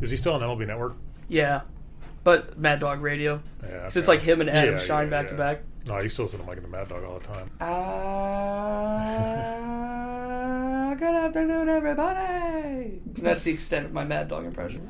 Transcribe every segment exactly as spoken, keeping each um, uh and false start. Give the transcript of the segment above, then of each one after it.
Is he still on M L B Network? Yeah, but Mad Dog Radio. Yeah, because it's like him and Adam yeah, Shine yeah, back yeah. to back. No, he still listens to Mike and the Mad Dog all the time. Uh, good afternoon, everybody. That's the extent of my Mad Dog impression.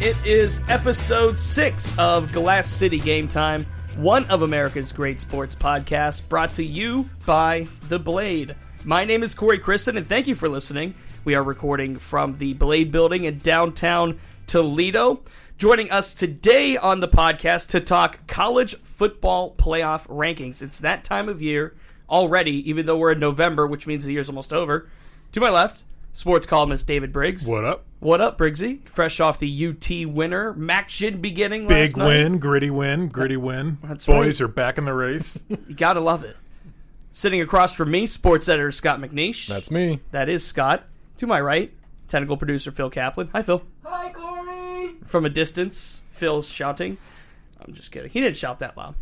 It is episode six of Glass City Game Time, one of America's great sports podcasts, brought to you by The Blade. My name is Corey Christen, and thank you for listening. We are recording from the Blade Building in downtown Toledo. Joining us today on the podcast to talk college football playoff rankings. It's that time of year already, even though we're in November, which means the year's almost over. To my left, sports columnist David Briggs. What up? What up, Briggsy? Fresh off the U T winner, MACtion beginning last night. Big win, gritty win, gritty win. That's Boys right. are back in the race. You gotta love it. Sitting across from me, sports editor Scott McNeish. That's me. That is Scott. To my right, technical producer Phil Kaplan. Hi, Phil. Hi, Corey. From a distance, Phil's shouting. I'm just kidding. He didn't shout that loud.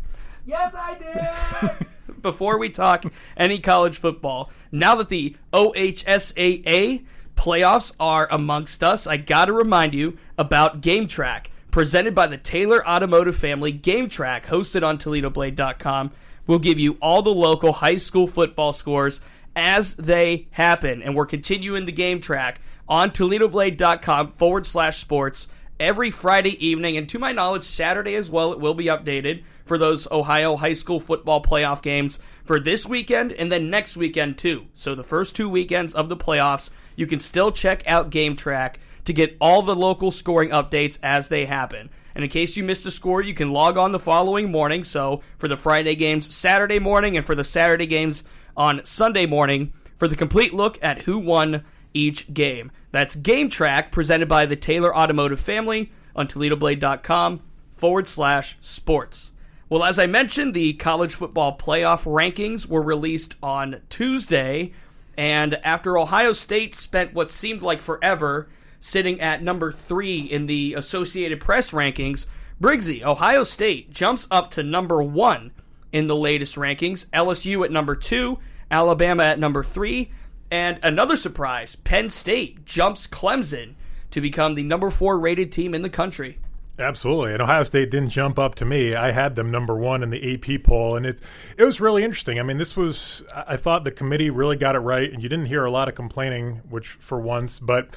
Yes, I did. Before we talk any college football, now that the O H S A A playoffs are amongst us, I got to remind you about Game Track, presented by the Taylor Automotive Family. Game Track, hosted on Toledo Blade dot com, will give you all the local high school football scores as they happen. And we're continuing the Game Track on Toledo Blade dot com forward slash sports every Friday evening, and to my knowledge, Saturday as well. It will be updated for those Ohio high school football playoff games for this weekend and then next weekend too. So the first two weekends of the playoffs, you can still check out Game Track to get all the local scoring updates as they happen. And in case you missed a score, you can log on the following morning. So for the Friday games, Saturday morning, and for the Saturday games on Sunday morning for the complete look at who won each game. That's Game Track, presented by the Taylor Automotive Family on Toledo Blade dot com forward slash sports. Well, as I mentioned, the college football playoff rankings were released on Tuesday, and after Ohio State spent what seemed like forever sitting at number three in the Associated Press rankings, Briggsy, Ohio State jumps up to number one in the latest rankings, L S U at number two, Alabama at number three, and another surprise, Penn State jumps Clemson to become the number four rated team in the country. Absolutely, and Ohio State didn't jump up to me. I had them number one in the A P poll, and it it was really interesting. I mean, this was, I thought the committee really got it right, and you didn't hear a lot of complaining, which for once, but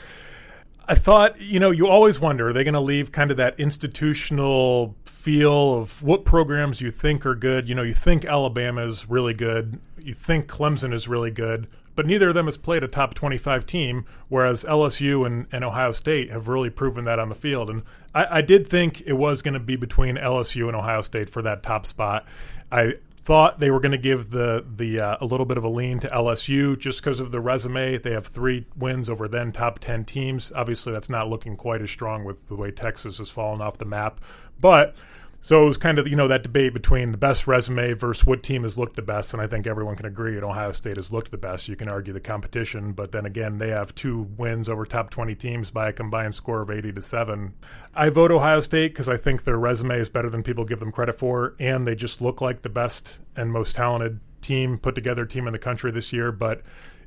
I thought, you know, you always wonder, are they going to leave kind of that institutional feel of what programs you think are good? You know, you think Alabama is really good, you think Clemson is really good, but neither of them has played a top twenty-five team, whereas L S U and, and Ohio State have really proven that on the field. And I, I did think it was going to be between L S U and Ohio State for that top spot. I thought they were going to give the the uh, a little bit of a lean to L S U just because of the resume. They have three wins over then top ten teams. Obviously, that's not looking quite as strong with the way Texas has fallen off the map. But so it was kind of, you know, that debate between the best resume versus what team has looked the best, and I think everyone can agree that Ohio State has looked the best. You can argue the competition, but then again, they have two wins over top twenty teams by a combined score of eighty to seven. I vote Ohio State because I think their resume is better than people give them credit for, and they just look like the best and most talented team, put together team in the country this year, but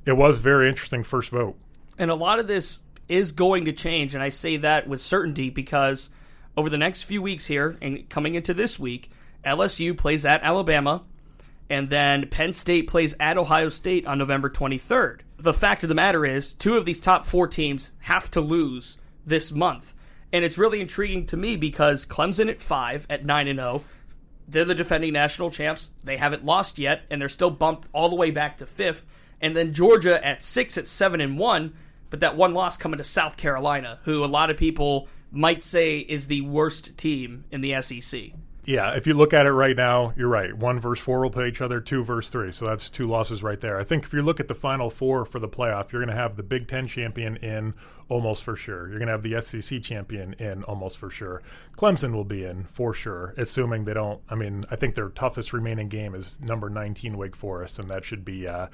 it was very interesting first vote. And a lot of this is going to change, and I say that with certainty because over the next few weeks here, and coming into this week, L S U plays at Alabama, and then Penn State plays at Ohio State on November twenty-third. The fact of the matter is, two of these top four teams have to lose this month. And it's really intriguing to me because Clemson at five, at nine and oh, they're the defending national champs. They haven't lost yet, and they're still bumped all the way back to fifth. And then Georgia at six, at seven and one, but that one loss coming to South Carolina, who a lot of people might say is the worst team in the S E C. Yeah, if you look at it right now, you're right. One versus four will play each other, two versus three. So that's two losses right there. I think if you look at the final four for the playoff, you're going to have the Big Ten champion in almost for sure. You're going to have the S E C champion in almost for sure. Clemson will be in for sure, assuming they don't. I mean, I think their toughest remaining game is number nineteen Wake Forest, and that should be uh,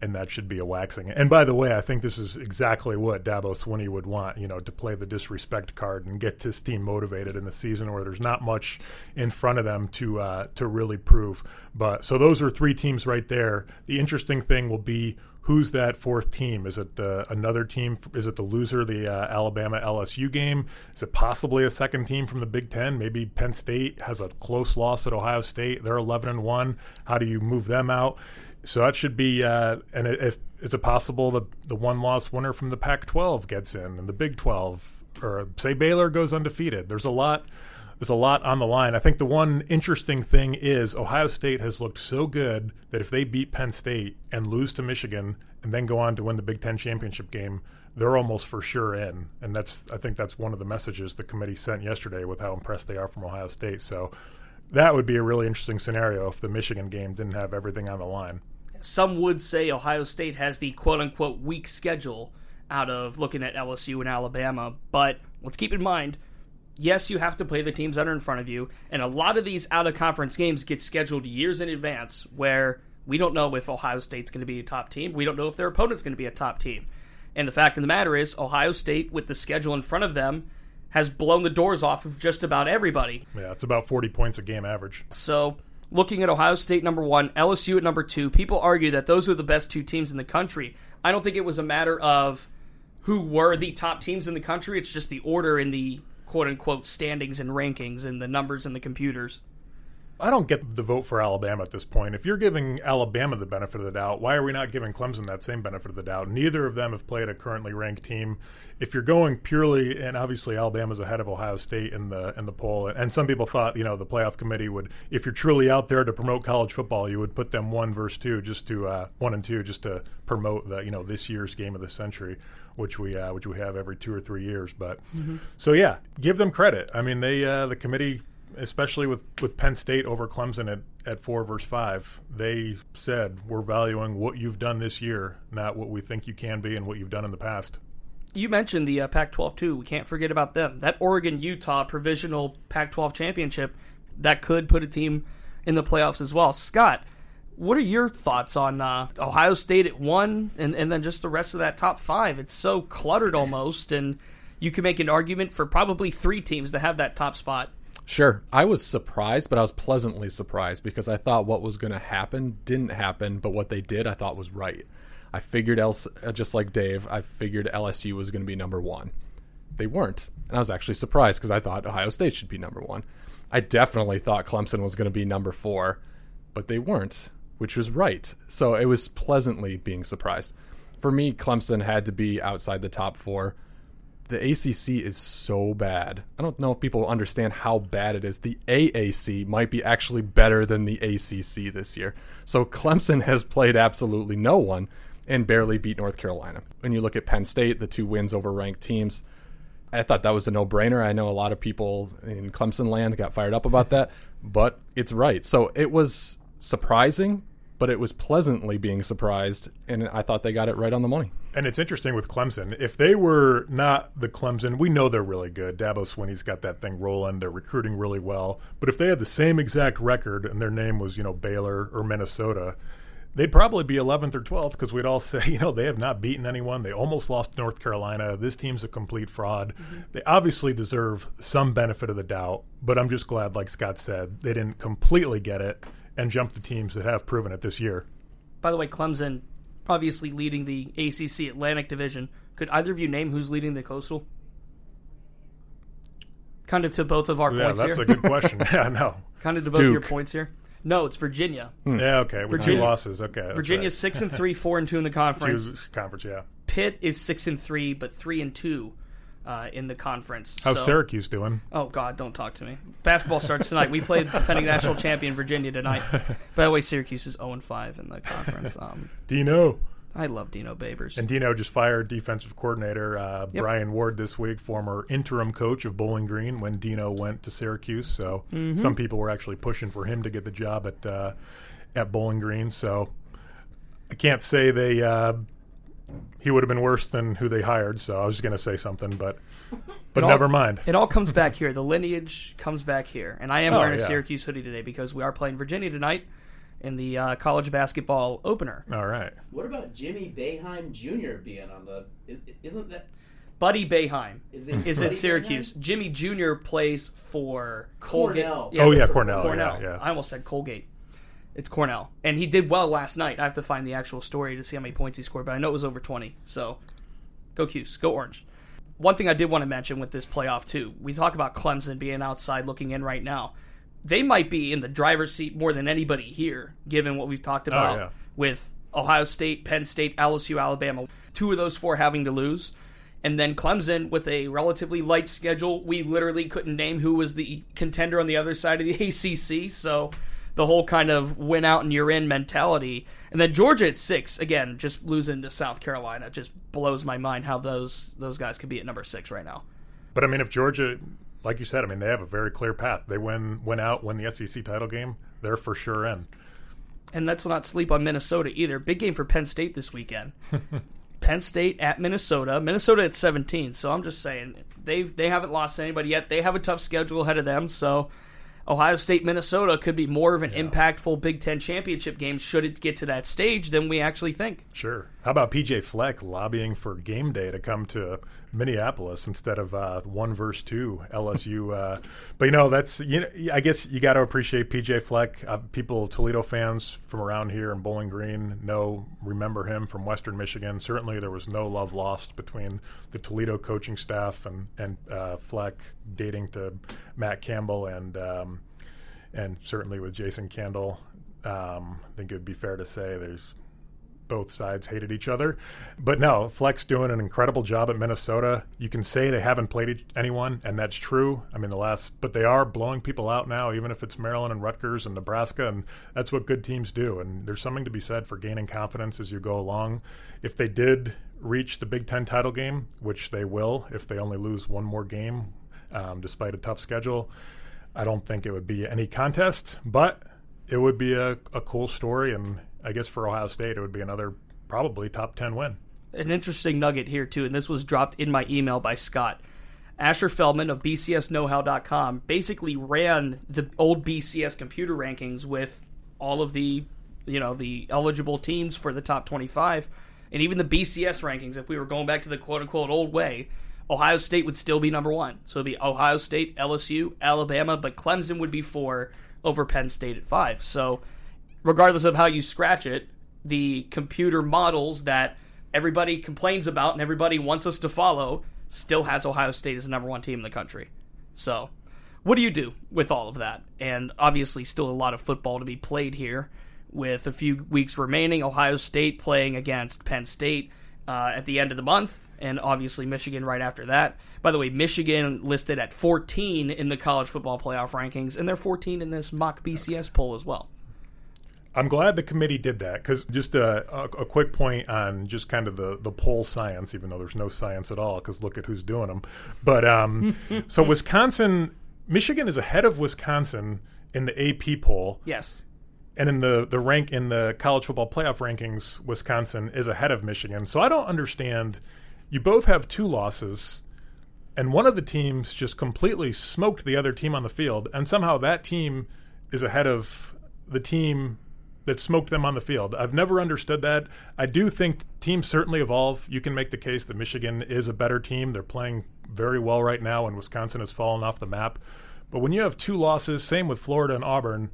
and that should be a waxing. And by the way, I think this is exactly what Dabo Swinney would want, you know, to play the disrespect card and get this team motivated in a season where there's not much in front of them to uh, to really prove. But so those are three teams right there. The interesting thing will be, who's that fourth team? Is it the, another team? Is it the loser of the uh, Alabama L S U game? Is it possibly a second team from the Big Ten? Maybe Penn State has a close loss at Ohio State. They're eleven and one. How do you move them out? So that should be uh, – and if is it possible the, the one-loss winner from the Pac twelve gets in and the Big twelve, or say Baylor goes undefeated? There's a lot – There's a lot on the line. I think the one interesting thing is Ohio State has looked so good that if they beat Penn State and lose to Michigan and then go on to win the Big Ten championship game, they're almost for sure in. And that's I think that's one of the messages the committee sent yesterday with how impressed they are from Ohio State. So that would be a really interesting scenario if the Michigan game didn't have everything on the line. Some would say Ohio State has the quote-unquote weak schedule out of looking at L S U and Alabama. But let's keep in mind, yes, you have to play the teams that are in front of you, and a lot of these out-of-conference games get scheduled years in advance where we don't know if Ohio State's going to be a top team. We don't know if their opponent's going to be a top team. And the fact of the matter is, Ohio State, with the schedule in front of them, has blown the doors off of just about everybody. Yeah, it's about forty points a game average. So, looking at Ohio State number one, L S U at number two, people argue that those are the best two teams in the country. I don't think it was a matter of who were the top teams in the country. It's just the order in the quote-unquote standings and rankings and the numbers and the computers. I don't get the vote for Alabama at this point. If you're giving Alabama the benefit of the doubt, why are we not giving Clemson that same benefit of the doubt? Neither of them have played a currently ranked team. If you're going purely, and obviously Alabama's ahead of Ohio State in the in the poll, and some people thought, you know, the playoff committee would, if you're truly out there to promote college football, you would put them one versus two, just to uh, one and two, just to promote the, you know, this year's game of the century, which we uh, which we have every two or three years. But mm-hmm. So yeah, give them credit. I mean, they uh, the committee, especially with, with Penn State over Clemson at, at four versus five, they said we're valuing what you've done this year, not what we think you can be and what you've done in the past. You mentioned the uh, Pac twelve too. We can't forget about them. That Oregon-Utah provisional Pac twelve championship, that could put a team in the playoffs as well. Scott, what are your thoughts on uh, Ohio State at one and, and then just the rest of that top five? It's so cluttered almost, and you can make an argument for probably three teams that have that top spot. Sure. I was surprised, but I was pleasantly surprised because I thought what was going to happen didn't happen, but what they did I thought was right. I figured, else, just like Dave, I figured L S U was going to be number one. They weren't, and I was actually surprised because I thought Ohio State should be number one. I definitely thought Clemson was going to be number four, but they weren't, which was right. So it was pleasantly being surprised. For me, Clemson had to be outside the top four. The A C C is so bad. I don't know if people understand how bad it is. The A A C might be actually better than the A C C this year. So Clemson has played absolutely no one and barely beat North Carolina. When you look at Penn State, the two wins over ranked teams, I thought that was a no-brainer. I know a lot of people in Clemson land got fired up about that, but it's right. So it was surprising, but it was pleasantly being surprised, and I thought they got it right on the money. And it's interesting with Clemson. If they were not the Clemson, we know they're really good. Dabo Swinney's got that thing rolling. They're recruiting really well. But if they had the same exact record and their name was, you know, Baylor or Minnesota, they'd probably be eleventh or twelfth because we'd all say, you know, they have not beaten anyone. They almost lost to North Carolina. This team's a complete fraud. Mm-hmm. They obviously deserve some benefit of the doubt, but I'm just glad, like Scott said, they didn't completely get it and jump the teams that have proven it this year. By the way, Clemson obviously leading the A C C Atlantic Division. Could either of you name who's leading the Coastal? Kind of to both of our yeah, points here. Yeah, that's a good question. Yeah, no. Kind of to both Duke. Of your points here. No, it's Virginia. Hmm. Yeah, okay. With two losses. Okay. Virginia's six and three, four and two in the conference. Two conference, yeah. Pitt is six and three, but three and two uh, in the conference. How's so, Syracuse doing? Oh God, don't talk to me. Basketball starts tonight. We played defending national champion Virginia tonight. By the way, Syracuse is zero and five in the conference. Um, Dino. I love Dino Babers. And Dino just fired defensive coordinator uh, yep. Brian Ward this week, former interim coach of Bowling Green when Dino went to Syracuse. So mm-hmm. Some people were actually pushing for him to get the job at uh, at Bowling Green. So I can't say they uh, he would have been worse than who they hired. So I was just going to say something, but but all, never mind. It all comes back here. The lineage comes back here. And I am oh, wearing yeah. a Syracuse hoodie today because we are playing Virginia tonight in the uh, college basketball opener. All right. What about Jimmy Boeheim Junior being on the – isn't that – Buddy Boeheim is, it is at Syracuse. Boeheim? Jimmy Junior plays for Colgate. Cornell. Yeah, oh, yeah, Cornell. Cornell. Yeah, yeah. I almost said Colgate. It's Cornell. And he did well last night. I have to find the actual story to see how many points he scored, but I know it was over twenty. So go Cuse. Go Orange. One thing I did want to mention with this playoff, too, we talk about Clemson being outside looking in right now. They might be in the driver's seat more than anybody here, given what we've talked about oh, yeah. with Ohio State, Penn State, L S U, Alabama. Two of those four having to lose. And then Clemson with a relatively light schedule. We literally couldn't name who was the contender on the other side of the A C C. So the whole kind of win out and you're in mentality. And then Georgia at six, again, just losing to South Carolina. Just blows my mind how those those guys could be at number six right now. But, I mean, if Georgia, like you said, I mean, they have a very clear path. They win, win out, win the S E C title game, they're for sure in. And let's not sleep on Minnesota either. Big game for Penn State this weekend. Penn State at Minnesota. Minnesota at seventeen. So I'm just saying, they've, they haven't lost anybody yet. They have a tough schedule ahead of them. So Ohio State, Minnesota could be more of an yeah. impactful Big Ten championship game should it get to that stage than we actually think. Sure. How about P J Fleck lobbying for game day to come to Minneapolis instead of uh, one versus two L S U? uh, but, you know, that's you know, I guess you got to appreciate P J Fleck. Uh, people, Toledo fans from around here in Bowling Green know, remember him from Western Michigan. Certainly there was no love lost between the Toledo coaching staff and, and uh, Fleck, dating to Matt Campbell and um, and certainly with Jason Candle. Um, I think it would be fair to say there's both sides hated each other. But no, Fleck's doing an incredible job at Minnesota. You can say they haven't played each, anyone, and that's true. I mean, the last, but they are blowing people out now, even if it's Maryland and Rutgers and Nebraska, and that's what good teams do. And there's something to be said for gaining confidence as you go along. If they did reach the Big Ten title game, which they will if they only lose one more game, um, despite a tough schedule, I don't think it would be any contest, but it would be a, a cool story, and I guess for Ohio State, it would be another probably top ten win. An interesting nugget here, too, and this was dropped in my email by Scott. Asher Feldman of b c s know how dot com basically ran the old B C S computer rankings with all of the, you know, the eligible teams for the top twenty-five, and even the B C S rankings. If we were going back to the quote-unquote old way, Ohio State would still be number one. So it would be Ohio State, L S U, Alabama, but Clemson would be four over Penn State at five. So regardless of how you scratch it, the computer models that everybody complains about and everybody wants us to follow still has Ohio State as the number one team in the country. So what do you do with all of that? And obviously still a lot of football to be played here with a few weeks remaining. Ohio State playing against Penn State uh, at the end of the month, and obviously Michigan right after that. By the way, Michigan listed at fourteen in the college football playoff rankings, and they're fourteen in this mock B C S poll as well. I'm glad the committee did that, because just a, a, a quick point on just kind of the, the poll science, even though there's no science at all, because look at who's doing them. But um, so Wisconsin, Michigan is ahead of Wisconsin in the A P poll. Yes. And in the, the rank in the college football playoff rankings, Wisconsin is ahead of Michigan. So I don't understand. You both have two losses, and one of the teams just completely smoked the other team on the field, and somehow that team is ahead of the team that smoked them on the field. I've never understood that. I do think teams certainly evolve. You can make the case that Michigan is a better team. They're playing very well right now, and Wisconsin has fallen off the map. But when you have two losses, same with Florida and Auburn,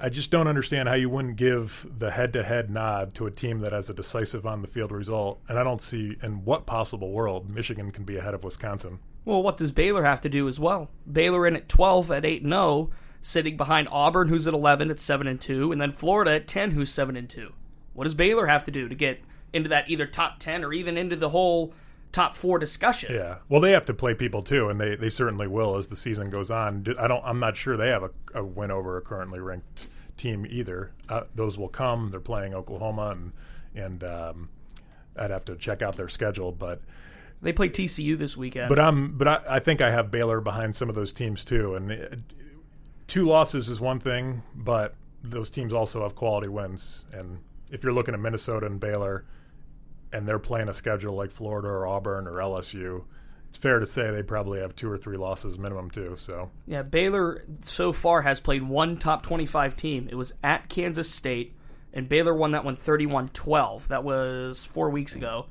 I just don't understand how you wouldn't give the head-to-head nod to a team that has a decisive on-the-field result. And I don't see in what possible world Michigan can be ahead of Wisconsin. Well, what does Baylor have to do as well? Baylor in at twelve at eight and oh. Sitting behind Auburn, who's at eleven at seven and two, and then Florida at ten, who's seven and two. What does Baylor have to do to get into that either top ten or even into the whole top four discussion? Yeah, well, they have to play people too, and they, they certainly will as the season goes on. I don't, I'm not sure they have a, a win over a currently ranked team either. Uh, those will come. They're playing Oklahoma, and and um, I'd have to check out their schedule, but. They play T C U this weekend. But I'm, but I, I think I have Baylor behind some of those teams too, and. It, Two losses is one thing, but those teams also have quality wins. And if you're looking at Minnesota and Baylor, and they're playing a schedule like Florida or Auburn or L S U, it's fair to say they probably have two or three losses minimum too. So yeah, Baylor so far has played one top twenty-five team. It was at Kansas State, and Baylor won that one thirty-one twelve. That was four weeks ago.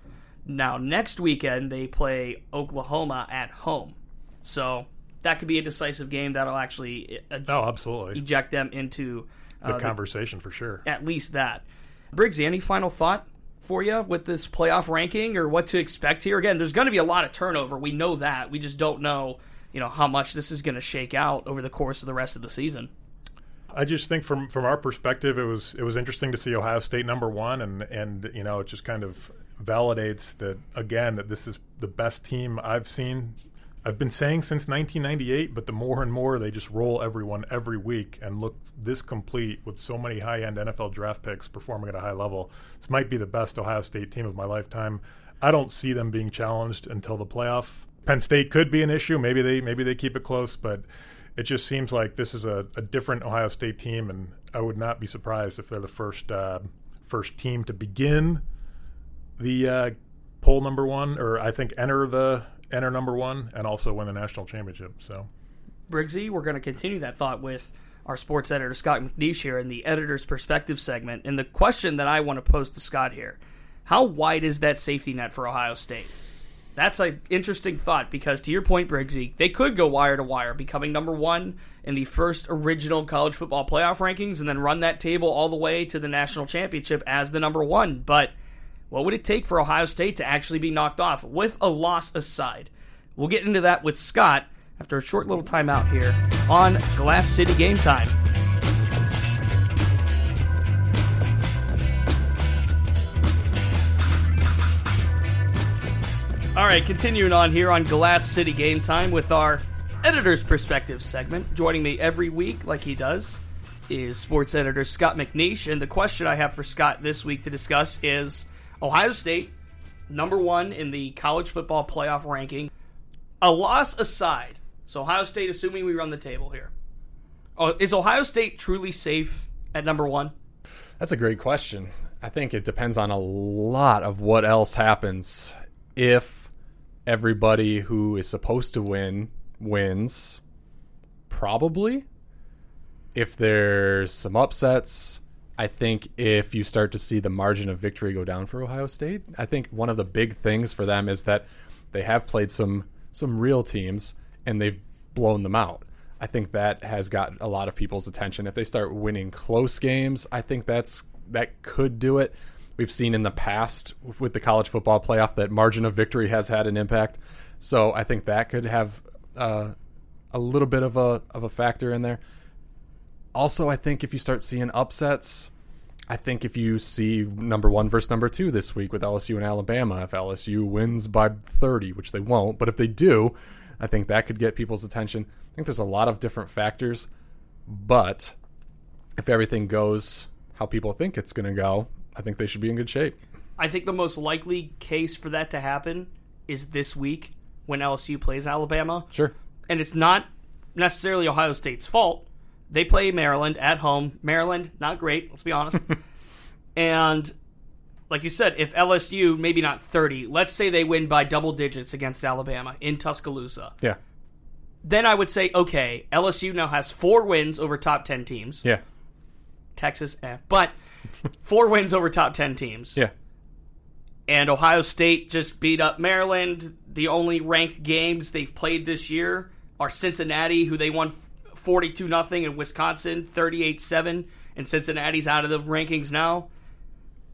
Now, next weekend, they play Oklahoma at home. So that could be a decisive game. That'll actually ej- oh, absolutely. eject them into uh, the conversation the, for sure. At least that. Briggs, any final thought for you with this playoff ranking or what to expect here? Again, there's going to be a lot of turnover. We know that. We just don't know, you know, how much this is going to shake out over the course of the rest of the season. I just think from, from our perspective, it was it was interesting to see Ohio State number one, and, and you know, it just kind of validates that, again, that this is the best team I've seen. I've been saying since nineteen ninety-eight, but the more and more they just roll everyone every week and look this complete with so many high-end N F L draft picks performing at a high level. This might be the best Ohio State team of my lifetime. I don't see them being challenged until the playoff. Penn State could be an issue. Maybe they maybe they keep it close, but it just seems like this is a, a different Ohio State team, and I would not be surprised if they're the first uh, first team to begin the uh, poll number one, or I think enter the enter number one, and also win the national championship. So, Briggsy, we're going to continue that thought with our sports editor Scott McNeish here in the editor's perspective segment. And the question that I want to pose to Scott here: how wide is that safety net for Ohio State? That's an interesting thought because, to your point, Briggsy, they could go wire-to-wire, becoming number one in the first original college football playoff rankings and then run that table all the way to the national championship as the number one. But what would it take for Ohio State to actually be knocked off, with a loss aside? We'll get into that with Scott after a short little timeout here on Glass City Game Time. All right, continuing on here on Glass City Game Time with our Editor's Perspective segment. Joining me every week, like he does, is sports editor Scott McNeish. And the question I have for Scott this week to discuss is Ohio State, number one in the college football playoff ranking. A loss aside, so Ohio State, assuming we run the table here, is Ohio State truly safe at number one? That's a great question. I think it depends on a lot of what else happens. If everybody who is supposed to win wins, probably. If there's some upsets, I think if you start to see the margin of victory go down for Ohio State, I think one of the big things for them is that they have played some some real teams and they've blown them out. I think that has gotten a lot of people's attention. If they start winning close games, I think that's that could do it. We've seen in the past with the college football playoff that margin of victory has had an impact. So I think that could have uh, a little bit of a of a factor in there. Also, I think if you start seeing upsets, I think if you see number one versus number two this week with L S U and Alabama, if L S U wins by thirty, which they won't, but if they do, I think that could get people's attention. I think there's a lot of different factors, but if everything goes how people think it's going to go, I think they should be in good shape. I think the most likely case for that to happen is this week when L S U plays Alabama. Sure. And it's not necessarily Ohio State's fault. They play Maryland at home. Maryland, not great, let's be honest. And like you said, if L S U, maybe not thirty, let's say they win by double digits against Alabama in Tuscaloosa. Yeah. Then I would say, okay, L S U now has four wins over top ten teams. Yeah. Texas, eh. But four wins over top ten teams. Yeah. And Ohio State just beat up Maryland. The only ranked games they've played this year are Cincinnati, who they won forty-two nothing, and Wisconsin thirty-eight seven, and Cincinnati's out of the rankings now.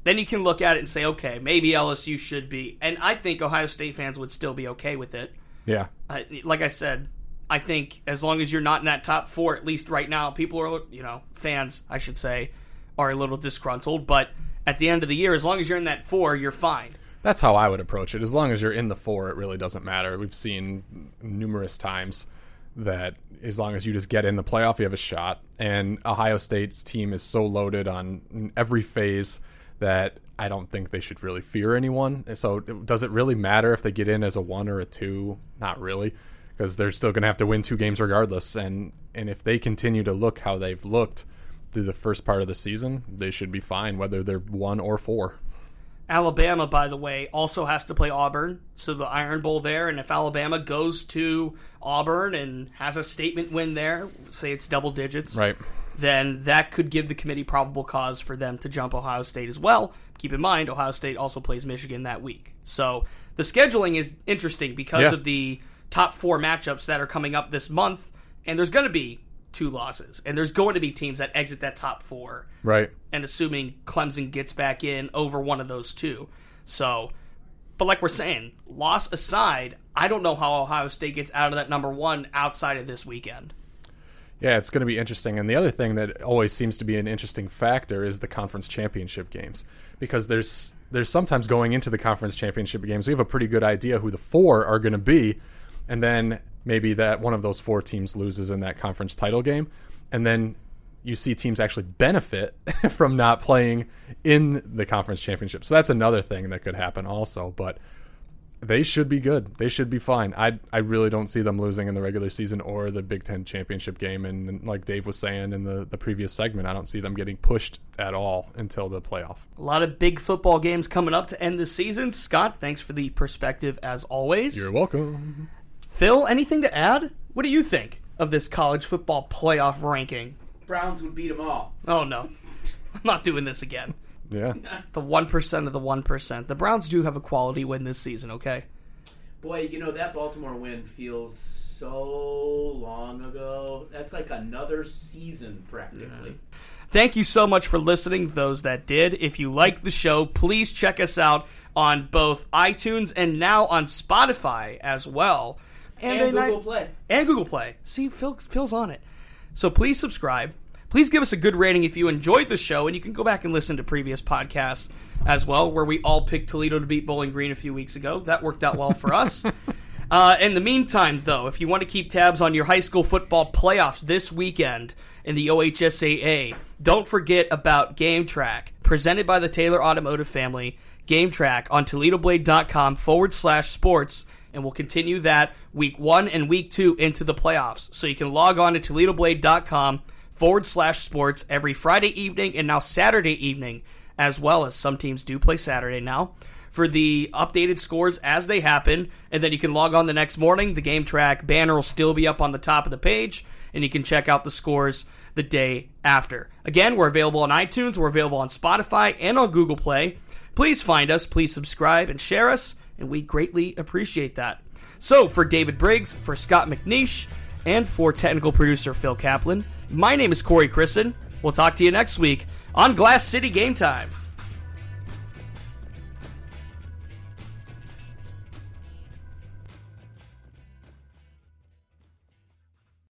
Then you can look at it and say, okay, maybe L S U should be. And I think Ohio State fans would still be okay with it. Yeah. Uh, like I said, I think as long as you're not in that top four, at least right now, people are, you know, fans, I should say, are a little disgruntled, but at the end of the year, as long as you're in that four, you're fine. That's how I would approach it. As long as you're in the four, it really doesn't matter. We've seen numerous times that as long as you just get in the playoff, you have a shot. And Ohio State's team is so loaded on every phase that I don't think they should really fear anyone. So does it really matter if they get in as a one or a two? Not really, because they're still going to have to win two games regardless. And, and if they continue to look how they've looked through the first part of the season, they should be fine, whether they're one or four. Alabama, by the way, also has to play Auburn, so the Iron Bowl there, and if Alabama goes to Auburn and has a statement win there, say it's double digits, right? then that could give the committee probable cause for them to jump Ohio State as well. Keep in mind, Ohio State also plays Michigan that week. So the scheduling is interesting because yeah. of the top four matchups that are coming up this month, and there's going to be two losses, and there's going to be teams that exit that top four. Right. And assuming Clemson gets back in over one of those two. So, but like we're saying, loss aside, I don't know how Ohio State gets out of that number one outside of this weekend. Yeah, it's going to be interesting. And the other thing that always seems to be an interesting factor is the conference championship games, because there's there's sometimes going into the conference championship games, we have a pretty good idea who the four are going to be, and then maybe that one of those four teams loses in that conference title game, and then you see teams actually benefit from not playing in the conference championship. So that's another thing that could happen also, but they should be good. They should be fine. I I really don't see them losing in the regular season or the Big Ten championship game, and, and like Dave was saying in the, the previous segment, I don't see them getting pushed at all until the playoff. A lot of big football games coming up to end the season. Scott, thanks for the perspective as always. You're welcome. Phil, anything to add? What do you think of this college football playoff ranking? Browns would beat them all. Oh, no. I'm not doing this again. Yeah. The one percent of the one percent. The Browns do have a quality win this season, okay? Boy, you know, that Baltimore win feels so long ago. That's like another season, practically. Yeah. Thank you so much for listening, those that did. If you like the show, please check us out on both iTunes and now on Spotify as well. And, and Google I, Play. And Google Play. See, Phil, Phil's on it. So please subscribe. Please give us a good rating if you enjoyed the show, and you can go back and listen to previous podcasts as well, where we all picked Toledo to beat Bowling Green a few weeks ago. That worked out well for us. Uh, in the meantime, though, if you want to keep tabs on your high school football playoffs this weekend in the O H S A A, don't forget about Game Track, presented by the Taylor Automotive Family. Game Track on ToledoBlade.com forward slash sports, and we'll continue that week one and week two into the playoffs. So you can log on to ToledoBlade.com forward slash sports every Friday evening and now Saturday evening, as well as some teams do play Saturday now, for the updated scores as they happen. And then you can log on the next morning. The Game Track banner will still be up on the top of the page, and you can check out the scores the day after. Again, we're available on iTunes, we're available on Spotify, and on Google Play. Please find us, please subscribe and share us, and we greatly appreciate that. So for David Briggs, for Scott McNeish, and for technical producer Phil Kaplan, my name is Corey Christen. We'll talk to you next week on Glass City Game Time.